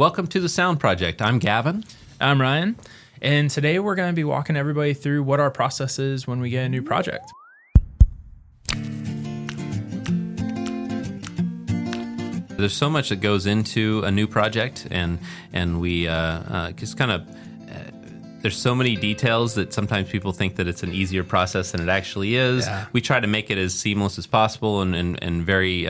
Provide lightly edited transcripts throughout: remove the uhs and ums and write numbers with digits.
Welcome to The Sound Project. I'm Gavin. I'm Ryan. And today we're going to be walking everybody through what our process is when we get a new project. There's so much that goes into a new project, and we just kind of... There's so many details that sometimes people think that it's an easier process than it actually is. Yeah. We try to make it as seamless as possible and very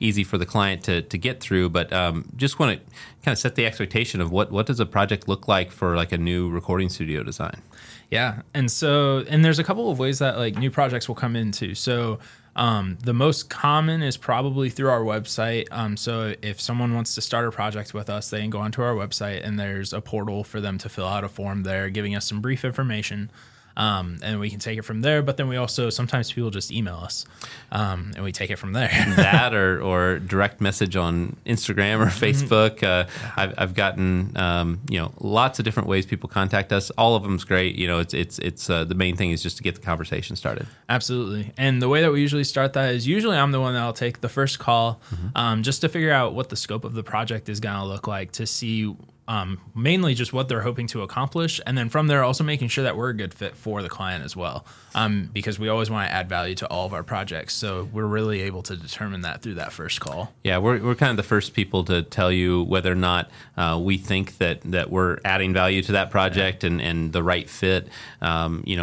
easy for the client to get through. But just want to kind of set the expectation of what does a project look like for like a new recording studio design? Yeah. And there's a couple of ways that like new projects will come into. So the most common is probably through our website. So if someone wants to start a project with us, they can go onto our website and there's a portal for them to fill out a form there, giving us some brief information. And we can take it from there, but then we also, sometimes people just email us, and we take it from there. That or direct message on Instagram or Facebook. I've gotten, lots of different ways people contact us. All of them's great. You know, it's the main thing is just to get the conversation started. Absolutely. And the way that we usually start that is usually I'm the one that'll take the first call, just to figure out what the scope of the project is going to look like, to see mainly just what they're hoping to accomplish. And then from there, also making sure that we're a good fit for the client as well, because we always want to add value to all of our projects. So we're really able to determine that through that first call. Yeah, we're kind of the first people to tell you whether or not we think that we're adding value to that project and the right fit. And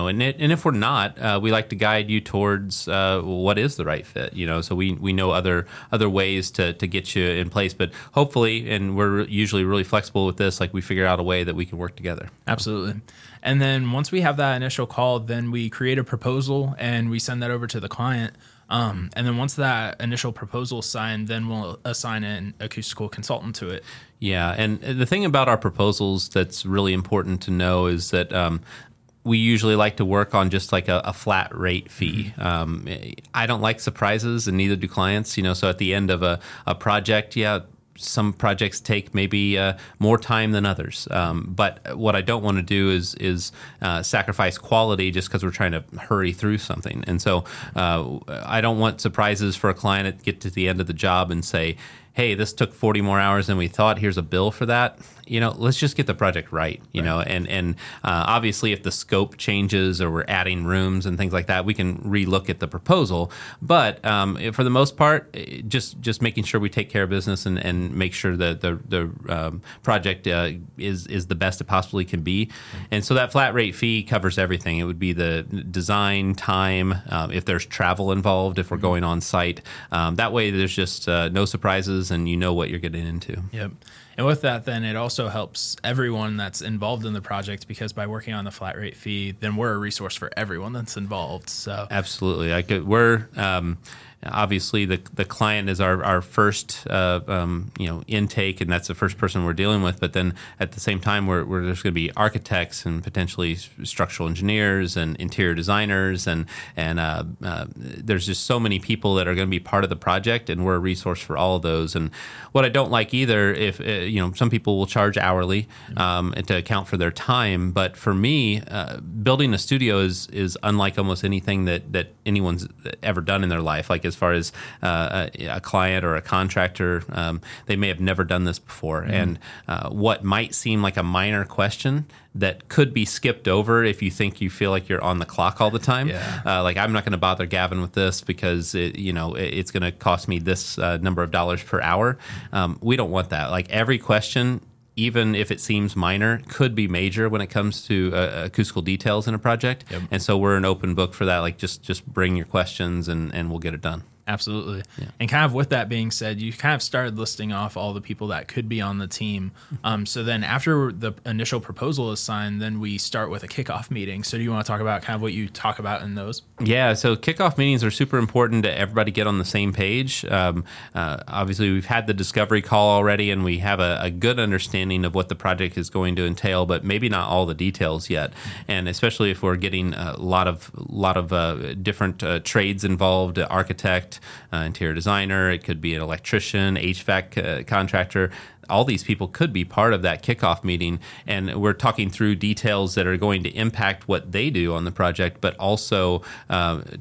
if we're not, we like to guide you towards what is the right fit. You know, so we know other ways to get you in place. But hopefully, and we're usually really flexible with this, like we figure out a way that we can work together. Absolutely. And then once we have that initial call, then we create a proposal and we send that over to the client. And then once that initial proposal is signed, then we'll assign an acoustical consultant to it. Yeah. And the thing about our proposals that's really important to know is that we usually like to work on just like a flat rate fee. I don't like surprises, and neither do clients. You know, so at the end of a project, some projects take maybe more time than others, but what I don't want to do is sacrifice quality just because we're trying to hurry through something. And so I don't want surprises for a client to get to the end of the job and say, hey, this took 40 more hours than we thought. Here's a bill for that. You know, let's just get the project right, you know, and obviously if the scope changes or we're adding rooms and things like that, we can relook at the proposal. But for the most part, just making sure we take care of business and make sure that the project is the best it possibly can be. And so that flat rate fee covers everything. It would be the design, time, if there's travel involved, if we're going on site. That way there's just no surprises, and you know what you're getting into. Yep. And with that, then it also helps everyone that's involved in the project, because by working on the flat rate fee, then we're a resource for everyone that's involved. So absolutely. Obviously, the client is our first intake, and that's the first person we're dealing with. But then at the same time, we're there's going to be architects and potentially structural engineers and interior designers, and there's just so many people that are going to be part of the project, and we're a resource for all of those. And what I don't like either, if some people will charge hourly to account for their time, but for me, building a studio is unlike almost anything that anyone's ever done in their life. Like, as far as a client or a contractor, they may have never done this before. And what might seem like a minor question that could be skipped over if you think you feel like you're on the clock all the time. Yeah. Like, I'm not going to bother Gavin with this because it's going to cost me this number of dollars per hour. We don't want that. Like, every question, even if it seems minor, could be major when it comes to acoustical details in a project. Yep. And so we're an open book for that. Like, just bring your questions and we'll get it done. Absolutely. Yeah. And kind of with that being said, you kind of started listing off all the people that could be on the team. So then after the initial proposal is signed, then we start with a kickoff meeting. So do you want to talk about kind of what you talk about in those? Yeah. So kickoff meetings are super important to everybody get on the same page. Obviously, we've had the discovery call already, and we have a good understanding of what the project is going to entail, but maybe not all the details yet. And especially if we're getting a lot of different trades involved, architect, interior designer, it could be an electrician, HVAC contractor. All these people could be part of that kickoff meeting, and we're talking through details that are going to impact what they do on the project, but also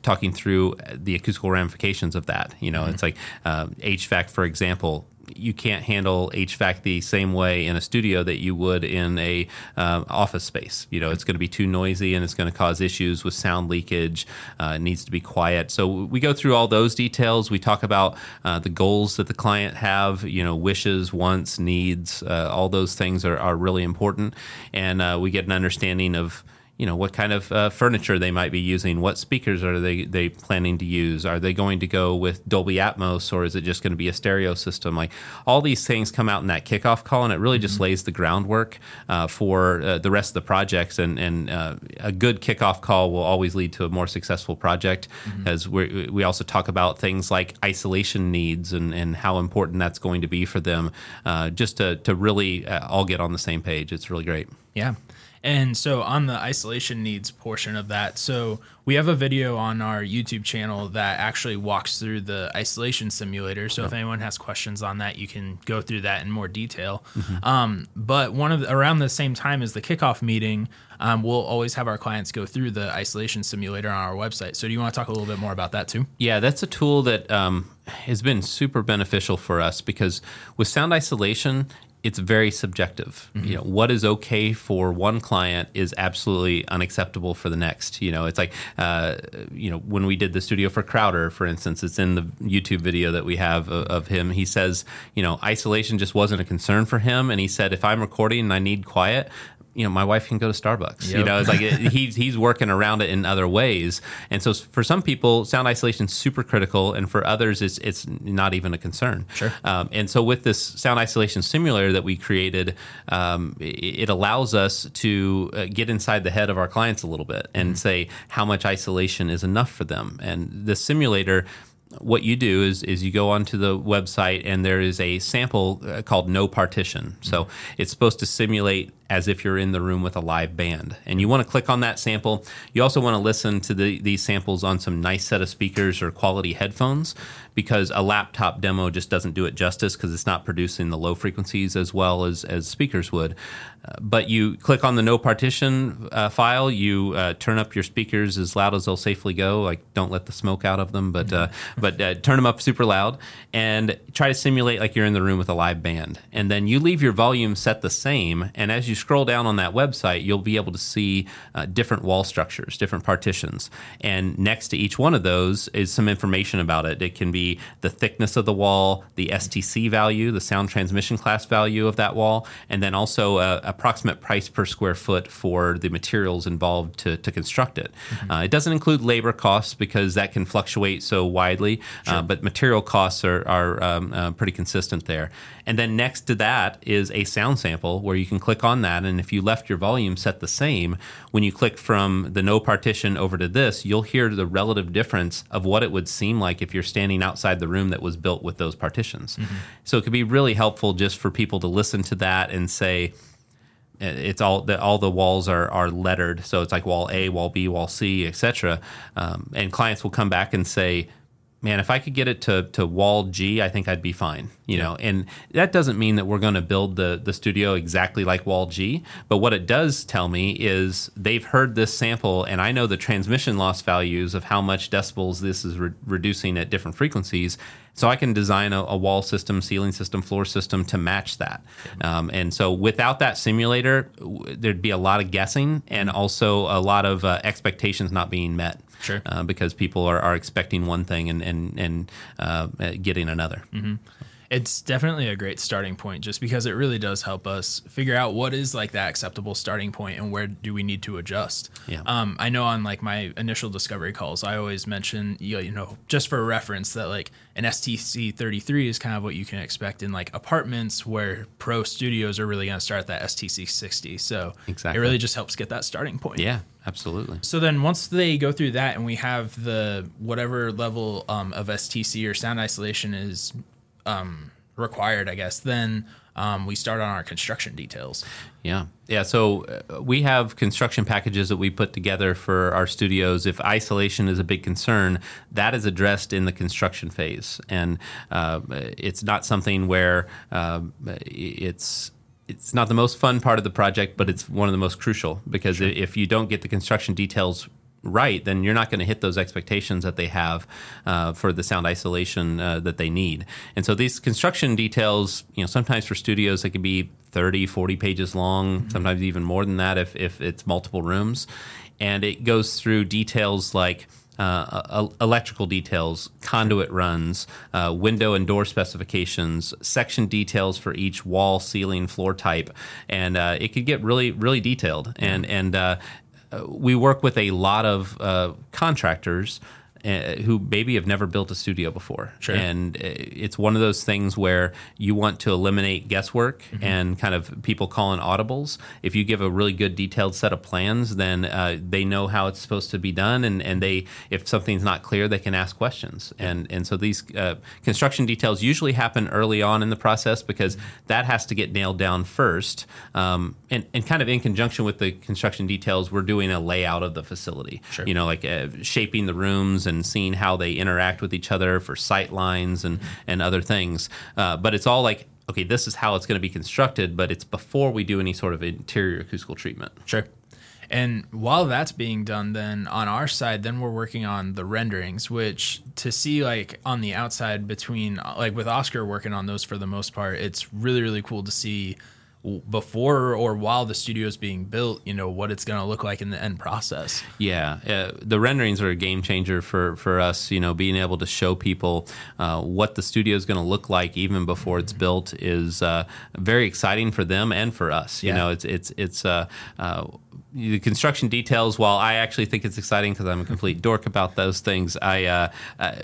talking through the acoustical ramifications of that. It's like HVAC, for example. you can't handle HVAC the same way in a studio that you would in a office space. You know, it's going to be too noisy and it's going to cause issues with sound leakage. It needs to be quiet. So we go through all those details. We talk about the goals that the client have, you know, wishes, wants, needs, all those things are really important. And we get an understanding of, you know, what kind of furniture they might be using, what speakers are they planning to use, are they going to go with Dolby Atmos or is it just going to be a stereo system? Like all these things come out in that kickoff call, and it really just lays the groundwork for the rest of the projects, and a good kickoff call will always lead to a more successful project, as we also talk about things like isolation needs and how important that's going to be for them, just to really all get on the same page. It's really great. Yeah. And so on the isolation needs portion of that, so we have a video on our YouTube channel that actually walks through the isolation simulator. So if anyone has questions on that, you can go through that in more detail. But around the same time as the kickoff meeting, we'll always have our clients go through the isolation simulator on our website. So do you want to talk a little bit more about that too? Yeah, that's a tool that has been super beneficial for us, because with sound isolation, it's very subjective. You know, what is okay for one client is absolutely unacceptable for the next. You know, it's like, you know, when we did the studio for Crowder, for instance, it's in the YouTube video that we have of him. He says, you know, isolation just wasn't a concern for him. And he said, if I'm recording and I need quiet, you know, my wife can go to Starbucks. You know, it's like he's working around it in other ways. And so for some people, sound isolation is super critical, and for others, it's not even a concern. And so with this sound isolation simulator that we created, it allows us to get inside the head of our clients a little bit and say how much isolation is enough for them. And the simulator, what you do is you go onto the website, and there is a sample called No Partition. So it's supposed to simulate as if you're in the room with a live band. And you want to click on that sample. You also want to listen to these samples on some nice set of speakers or quality headphones, because a laptop demo just doesn't do it justice, because it's not producing the low frequencies as well as speakers would. But you click on the No Partition file, you turn up your speakers as loud as they'll safely go. Like, don't let the smoke out of them, but turn them up super loud and try to simulate like you're in the room with a live band. And then you leave your volume set the same, and as you scroll down on that website, you'll be able to see different wall structures, different partitions. And next to each one of those is some information about it. It can be the thickness of the wall, the STC value, the sound transmission class value of that wall, and then also approximate price per square foot for the materials involved to construct it. It doesn't include labor costs, because that can fluctuate so widely, but material costs are pretty consistent there. And then next to that is a sound sample where you can click on that. And if you left your volume set the same, when you click from the No Partition over to this, you'll hear the relative difference of what it would seem like if you're standing outside the room that was built with those partitions. So it could be really helpful just for people to listen to that and say, it's all the walls are lettered. So it's like wall A, wall B, wall C, etc. And clients will come back and say, man, if I could get it to wall G, I think I'd be fine, you know. And that doesn't mean that we're going to build the studio exactly like wall G, but what it does tell me is they've heard this sample, and I know the transmission loss values of how much decibels this is reducing at different frequencies, so I can design a wall system, ceiling system, floor system to match that. And so without that simulator, there'd be a lot of guessing and also a lot of expectations not being met. Because people are expecting one thing and getting another. It's definitely a great starting point, just because it really does help us figure out what is like that acceptable starting point and where do we need to adjust. I know on like my initial discovery calls, I always mention, you know, just for reference, that like an STC 33 is kind of what you can expect in like apartments, where pro studios are really going to start at that STC 60. So it really just helps get that starting point. Absolutely. So then once they go through that and we have the whatever level of STC or sound isolation is required, I guess, then we start on our construction details. So we have construction packages that we put together for our studios. If isolation is a big concern, that is addressed in the construction phase. And it's not something where it's not the most fun part of the project, but it's one of the most crucial, because if you don't get the construction details right, then you're not going to hit those expectations that they have for the sound isolation that they need. And so these construction details, you know, sometimes for studios, they can be 30, 40 pages long, mm-hmm. sometimes even more than that if it's multiple rooms. And it goes through details like electrical details, conduit runs, window and door specifications, section details for each wall, ceiling, floor type. And it could get really, really detailed. Mm-hmm. And we work with a lot of contractors who maybe have never built a studio before. Sure. And it's one of those things where you want to eliminate guesswork mm-hmm. and kind of people calling audibles. If you give a really good detailed set of plans, then they know how it's supposed to be done. And they, if something's not clear, they can ask questions. And so these construction details usually happen early on in the process because that has to get nailed down first. And kind of in conjunction with the construction details, we're doing a layout of the facility, sure. you know, like shaping the rooms and seeing how they interact with each other for sight lines and other things. But it's all like, okay, this is how it's going to be constructed, but it's before we do any sort of interior acoustical treatment. Sure. And while that's being done, then on our side, then we're working on the renderings, which to see like on the outside between, like with Oscar working on those for the most part, it's really, really cool to see before or while the studio is being built, you know, what it's going to look like in the end process. Yeah. The renderings are a game changer for us, you know, being able to show people what the studio is going to look like even before it's built is very exciting for them and for us. You know, it's the construction details, while I actually think it's exciting because I'm a complete dork about those things, I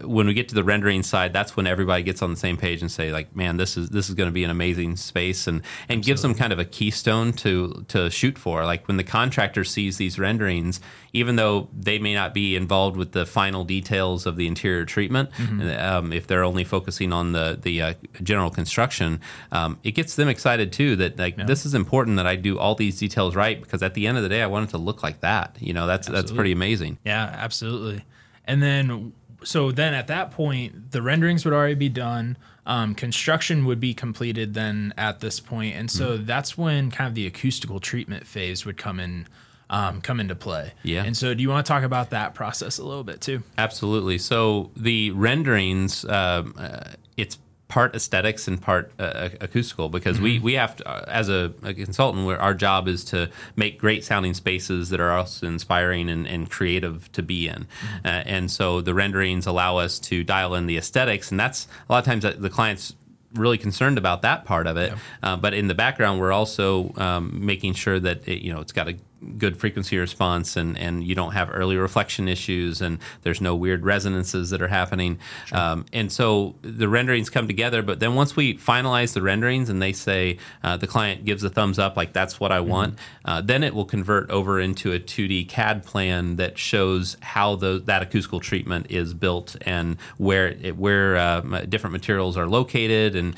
when we get to the rendering side, that's when everybody gets on the same page and say, like, man, this is going to be an amazing space, and gives them kind of a keystone to shoot for. Like when the contractor sees these renderings, even though they may not be involved with the final details of the interior treatment, if they're only focusing on the general construction, it gets them excited too that like this is important that I do all these details right, because at the end of the day, I want it to look like that. You know, that's pretty amazing. Yeah, absolutely. And then, so then at that point, the renderings would already be done. Construction would be completed then at this point. And so that's when kind of the acoustical treatment phase would come into play. Yeah. And so do you want to talk about that process a little bit too? Absolutely. So the renderings, it's part aesthetics and part acoustical, because we have to, as a consultant, our job is to make great sounding spaces that are also inspiring and creative to be in. And so the renderings allow us to dial in the aesthetics, and that's a lot of times the client's really concerned about that part of it. Yeah. But in the background, we're also making sure that it's got a good frequency response and you don't have early reflection issues and there's no weird resonances that are happening. Sure. And so the renderings come together, but then once we finalize the renderings and they say the client gives a thumbs up, like that's what I want, then it will convert over into a 2D CAD plan that shows how that acoustical treatment is built and where different materials are located. And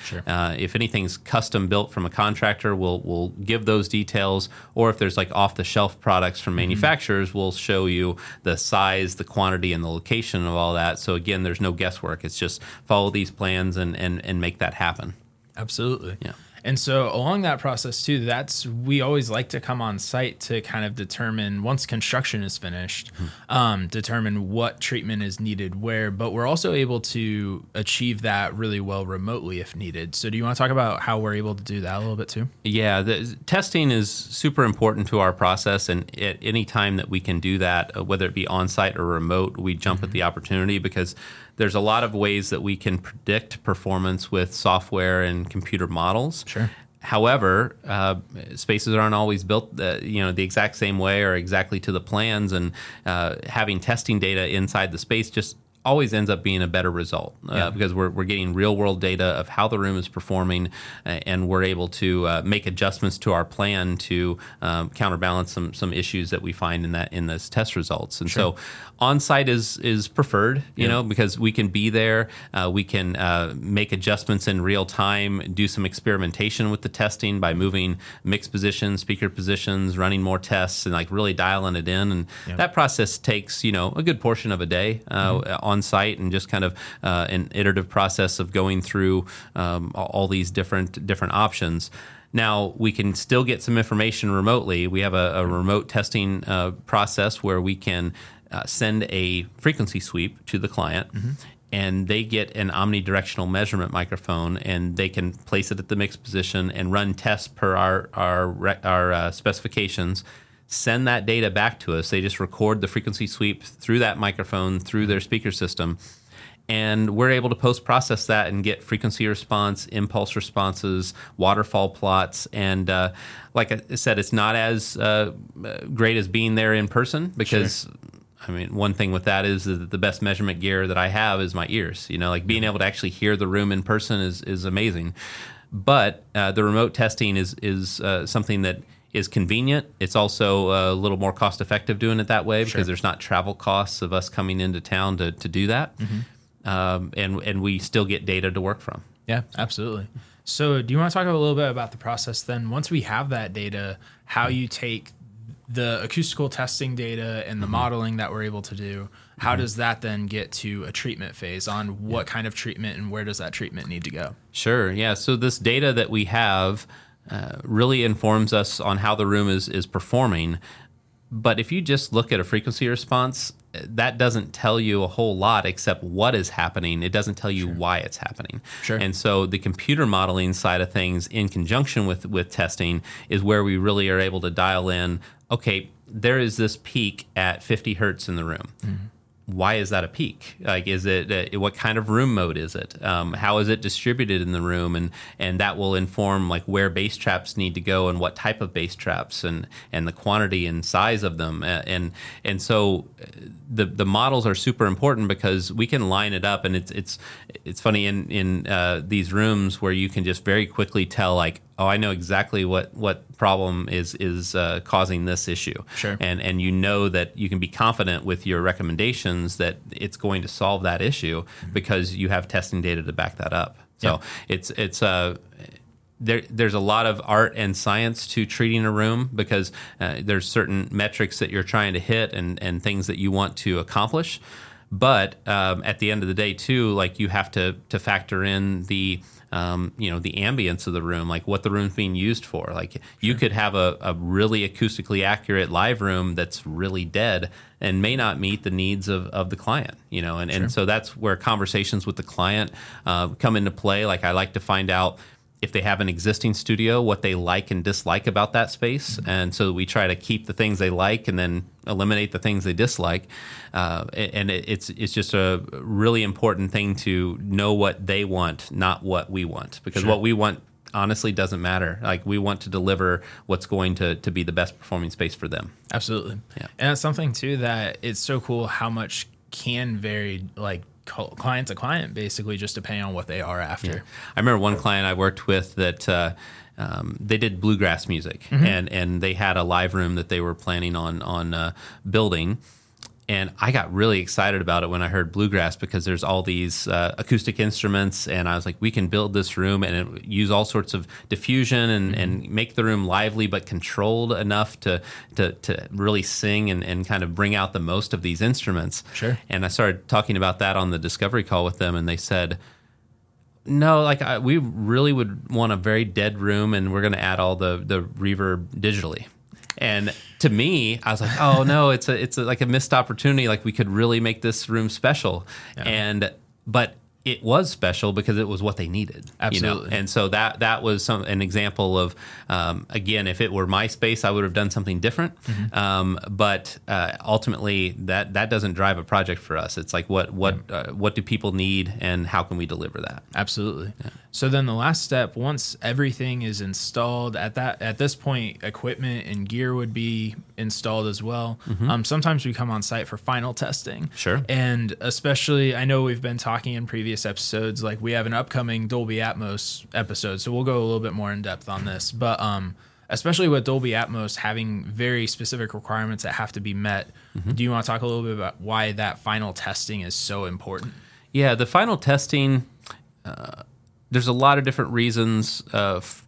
if anything's custom built from a contractor, we'll give those details, or if there's like off the shelf products from manufacturers, will show you the size, the quantity, and the location of all that. So again, there's no guesswork. It's just follow these plans and make that happen. Absolutely. Yeah. And so along that process too, we always like to come on site to kind of determine, once construction is finished, determine what treatment is needed where, but we're also able to achieve that really well remotely if needed. So do you want to talk about how we're able to do that a little bit too? Yeah, the testing is super important to our process, and at any time that we can do that, whether it be on site or remote, we jump at the opportunity, because there's a lot of ways that we can predict performance with software and computer models. Sure. However, spaces aren't always built the exact same way or exactly to the plans, and having testing data inside the space just always ends up being a better result because we're getting real world data of how the room is performing, and we're able to make adjustments to our plan to counterbalance some issues that we find in those test results. And so on site is preferred, because we can be there, we can make adjustments in real time, do some experimentation with the testing by moving mix positions, speaker positions, running more tests, and like really dialing it in. And that process takes a good portion of a day on site, and just kind of an iterative process of going through all these different options. Now, we can still get some information remotely. We have a remote testing process where we can send a frequency sweep to the client, mm-hmm. and they get an omnidirectional measurement microphone, and they can place it at the mix position and run tests per our specifications, send that data back to us. They just record the frequency sweep through that microphone, through their speaker system, and we're able to post-process that and get frequency response, impulse responses, waterfall plots. And like I said, it's not as great as being there in person because, sure. I mean, one thing with that is that the best measurement gear that I have is my ears. You know, like being able to actually hear the room in person is amazing. But the remote testing is something that is convenient. It's also a little more cost effective doing it that way because sure. there's not travel costs of us coming into town to do that. Mm-hmm. And we still get data to work from. Yeah, absolutely. So do you want to talk a little bit about the process then? Once we have that data, how you take the acoustical testing data and the mm-hmm. modeling that we're able to do, how mm-hmm. does that then get to a treatment phase on what yeah. kind of treatment and where does that treatment need to go? Sure, yeah. So this data that we have really informs us on how the room is performing. But if you just look at a frequency response, that doesn't tell you a whole lot except what is happening. It doesn't tell you sure. why it's happening. Sure. And so the computer modeling side of things in conjunction with testing is where we really are able to dial in, okay, there is this peak at 50 hertz in the room. Mm-hmm. Why is that a peak? Like, is it what kind of room mode is it? How is it distributed in the room? And that will inform like where bass traps need to go and what type of bass traps and the quantity and size of them. And so the models are super important because we can line it up. And it's funny in these rooms where you can just very quickly tell like, oh, I know exactly what problem is causing this issue. Sure. And you know that you can be confident with your recommendations that it's going to solve that issue mm-hmm. because you have testing data to back that up. So yeah. There's a lot of art and science to treating a room because there's certain metrics that you're trying to hit and things that you want to accomplish. But at the end of the day, too, like you have to factor in the the ambience of the room, like what the room's being used for. Like sure. you could have a really acoustically accurate live room that's really dead and may not meet the needs of the client, you know. And, sure. and so that's where conversations with the client come into play. Like I like to find out if they have an existing studio, what they like and dislike about that space. Mm-hmm. And so we try to keep the things they like and then eliminate the things they dislike. And it's just a really important thing to know what they want, not what we want. Because sure. what we want honestly doesn't matter. Like we want to deliver what's going to be the best performing space for them. Absolutely. Yeah. And it's something too that it's so cool how much can vary like client to client, basically, just depending on what they are after. Yeah. I remember one client I worked with that they did bluegrass music, mm-hmm. and they had a live room that they were planning on building. And I got really excited about it when I heard bluegrass because there's all these acoustic instruments, and I was like, we can build this room and use all sorts of diffusion mm-hmm. and make the room lively but controlled enough to really sing and kind of bring out the most of these instruments. Sure. And I started talking about that on the discovery call with them, and they said, no, like we really would want a very dead room, and we're going to add all the reverb digitally. And to me, I was like, oh, no, it's like a missed opportunity. Like we could really make this room special. Yeah. But it was special because it was what they needed. Absolutely. You know? And so that was an example of, again, if it were my space, I would have done something different. Mm-hmm. But ultimately, that doesn't drive a project for us. It's like what do people need and how can we deliver that? Absolutely. Yeah. So then the last step, once everything is installed, at this point, equipment and gear would be installed as well. Mm-hmm. Sometimes we come on site for final testing. Sure. And especially, I know we've been talking in previous episodes, like we have an upcoming Dolby Atmos episode, so we'll go a little bit more in depth on this. But especially with Dolby Atmos having very specific requirements that have to be met, mm-hmm. do you want to talk a little bit about why that final testing is so important? Yeah, the final testing... there's a lot of different reasons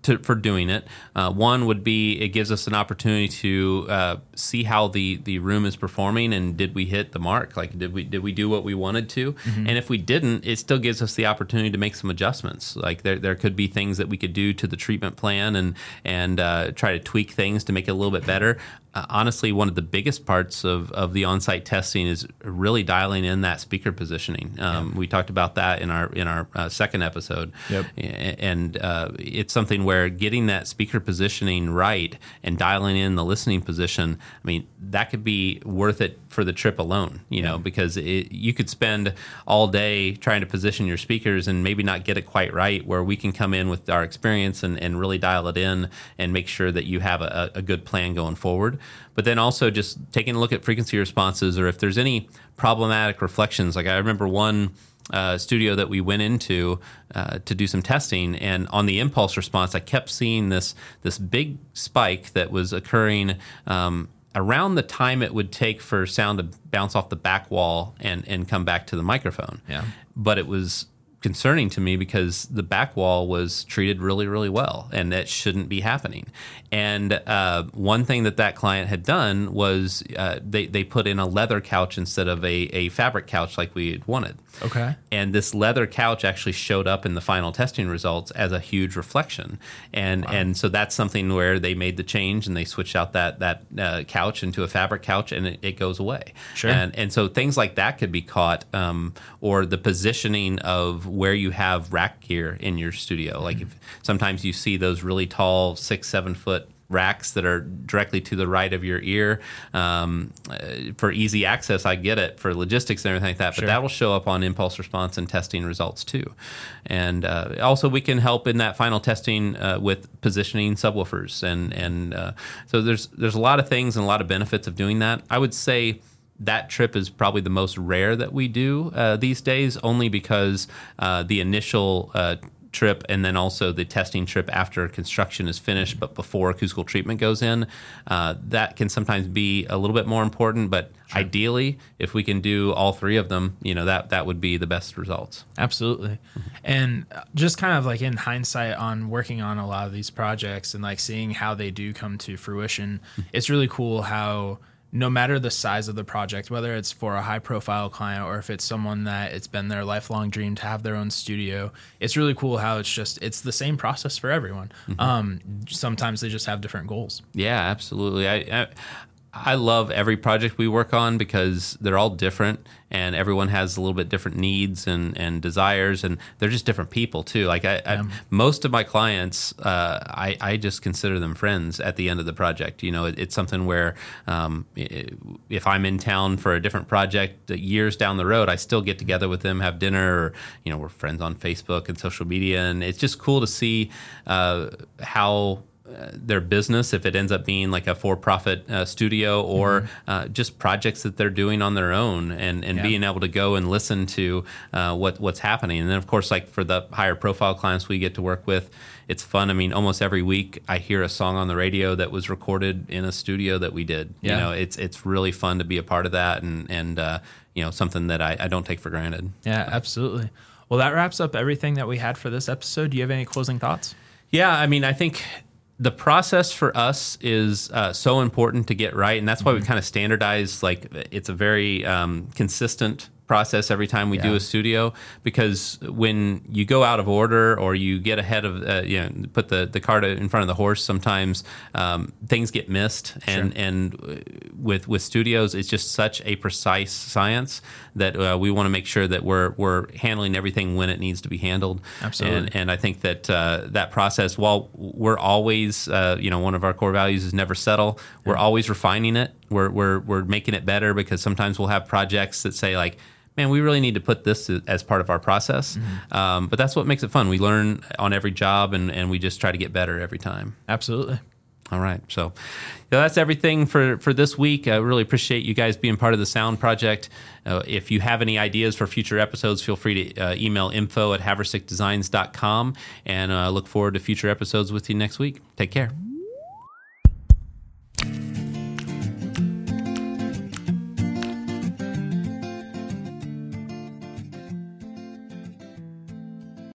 for doing it. One would be it gives us an opportunity to see how the room is performing, and did we hit the mark? Like, did we do what we wanted to? Mm-hmm. And if we didn't, it still gives us the opportunity to make some adjustments. Like there could be things that we could do to the treatment plan and try to tweak things to make it a little bit better. Honestly, one of the biggest parts of the on-site testing is really dialing in that speaker positioning. We talked about that in our second episode, yep. and it's something where getting that speaker positioning right and dialing in the listening position. I mean, that could be worth it for the trip alone, you know, because you could spend all day trying to position your speakers and maybe not get it quite right. Where we can come in with our experience and really dial it in and make sure that you have a good plan going forward. But then also just taking a look at frequency responses, or if there's any problematic reflections. Like I remember one studio that we went into to do some testing, and on the impulse response, I kept seeing this big spike that was occurring around the time it would take for sound to bounce off the back wall and come back to the microphone. Yeah. But it was concerning to me because the back wall was treated really, really well, and that shouldn't be happening. And one thing that client had done was they put in a leather couch instead of a fabric couch like we had wanted. Okay. And this leather couch actually showed up in the final testing results as a huge reflection. And wow. And so that's something where they made the change and they switched out that couch into a fabric couch, and it goes away. Sure. And so things like that could be caught, or the positioning of where you have rack gear in your studio. Like if sometimes you see those really tall 6-7 foot racks that are directly to the right of your ear. For easy access, I get it, for logistics and everything like that, but that will show up on impulse response and testing results too. And also we can help in that final testing with positioning subwoofers. And so there's a lot of things and a lot of benefits of doing that. I would say that trip is probably the most rare that we do these days, only because the initial trip and then also the testing trip after construction is finished but before acoustical treatment goes in, that can sometimes be a little bit more important. But ideally, if we can do all three of them, that would be the best results. Absolutely. Mm-hmm. And just kind of like in hindsight on working on a lot of these projects and like seeing how they do come to fruition, it's really cool how no matter the size of the project, whether it's for a high profile client or if it's someone that it's been their lifelong dream to have their own studio, it's really cool how it's the same process for everyone. Mm-hmm. Sometimes they just have different goals. Yeah, absolutely. I love every project we work on because they're all different and everyone has a little bit different needs and desires, and they're just different people too. Like most of my clients, I just consider them friends at the end of the project. It's something where if I'm in town for a different project years down the road, I still get together with them, have dinner, or we're friends on Facebook and social media, and it's just cool to see how their business, if it ends up being like a for-profit studio or just projects that they're doing on their own, and being able to go and listen to what's happening. And then, of course, like for the higher profile clients we get to work with, it's fun. I mean, almost every week I hear a song on the radio that was recorded in a studio that we did. Yeah. It's really fun to be a part of that, and something that I don't take for granted. Yeah, absolutely. Well, that wraps up everything that we had for this episode. Do you have any closing thoughts? Yeah, I mean, I think the process for us is so important to get right, and that's why we kind of standardize. Like, it's a very consistent process every time we do a studio, because when you go out of order or you get ahead of, put the cart in front of the horse, sometimes things get missed. And with studios, it's just such a precise science that we want to make sure that we're handling everything when it needs to be handled. Absolutely. And I think that that process, while we're always, one of our core values is never settle, we're always refining it. We're making it better, because sometimes we'll have projects that say like, man, we really need to put this as part of our process. Mm-hmm. But that's what makes it fun. We learn on every job, and we just try to get better every time. Absolutely. All right. So that's everything for this week. I really appreciate you guys being part of the Sound Project. If you have any ideas for future episodes, feel free to email info@haversickdesigns.com, and look forward to future episodes with you next week. Take care.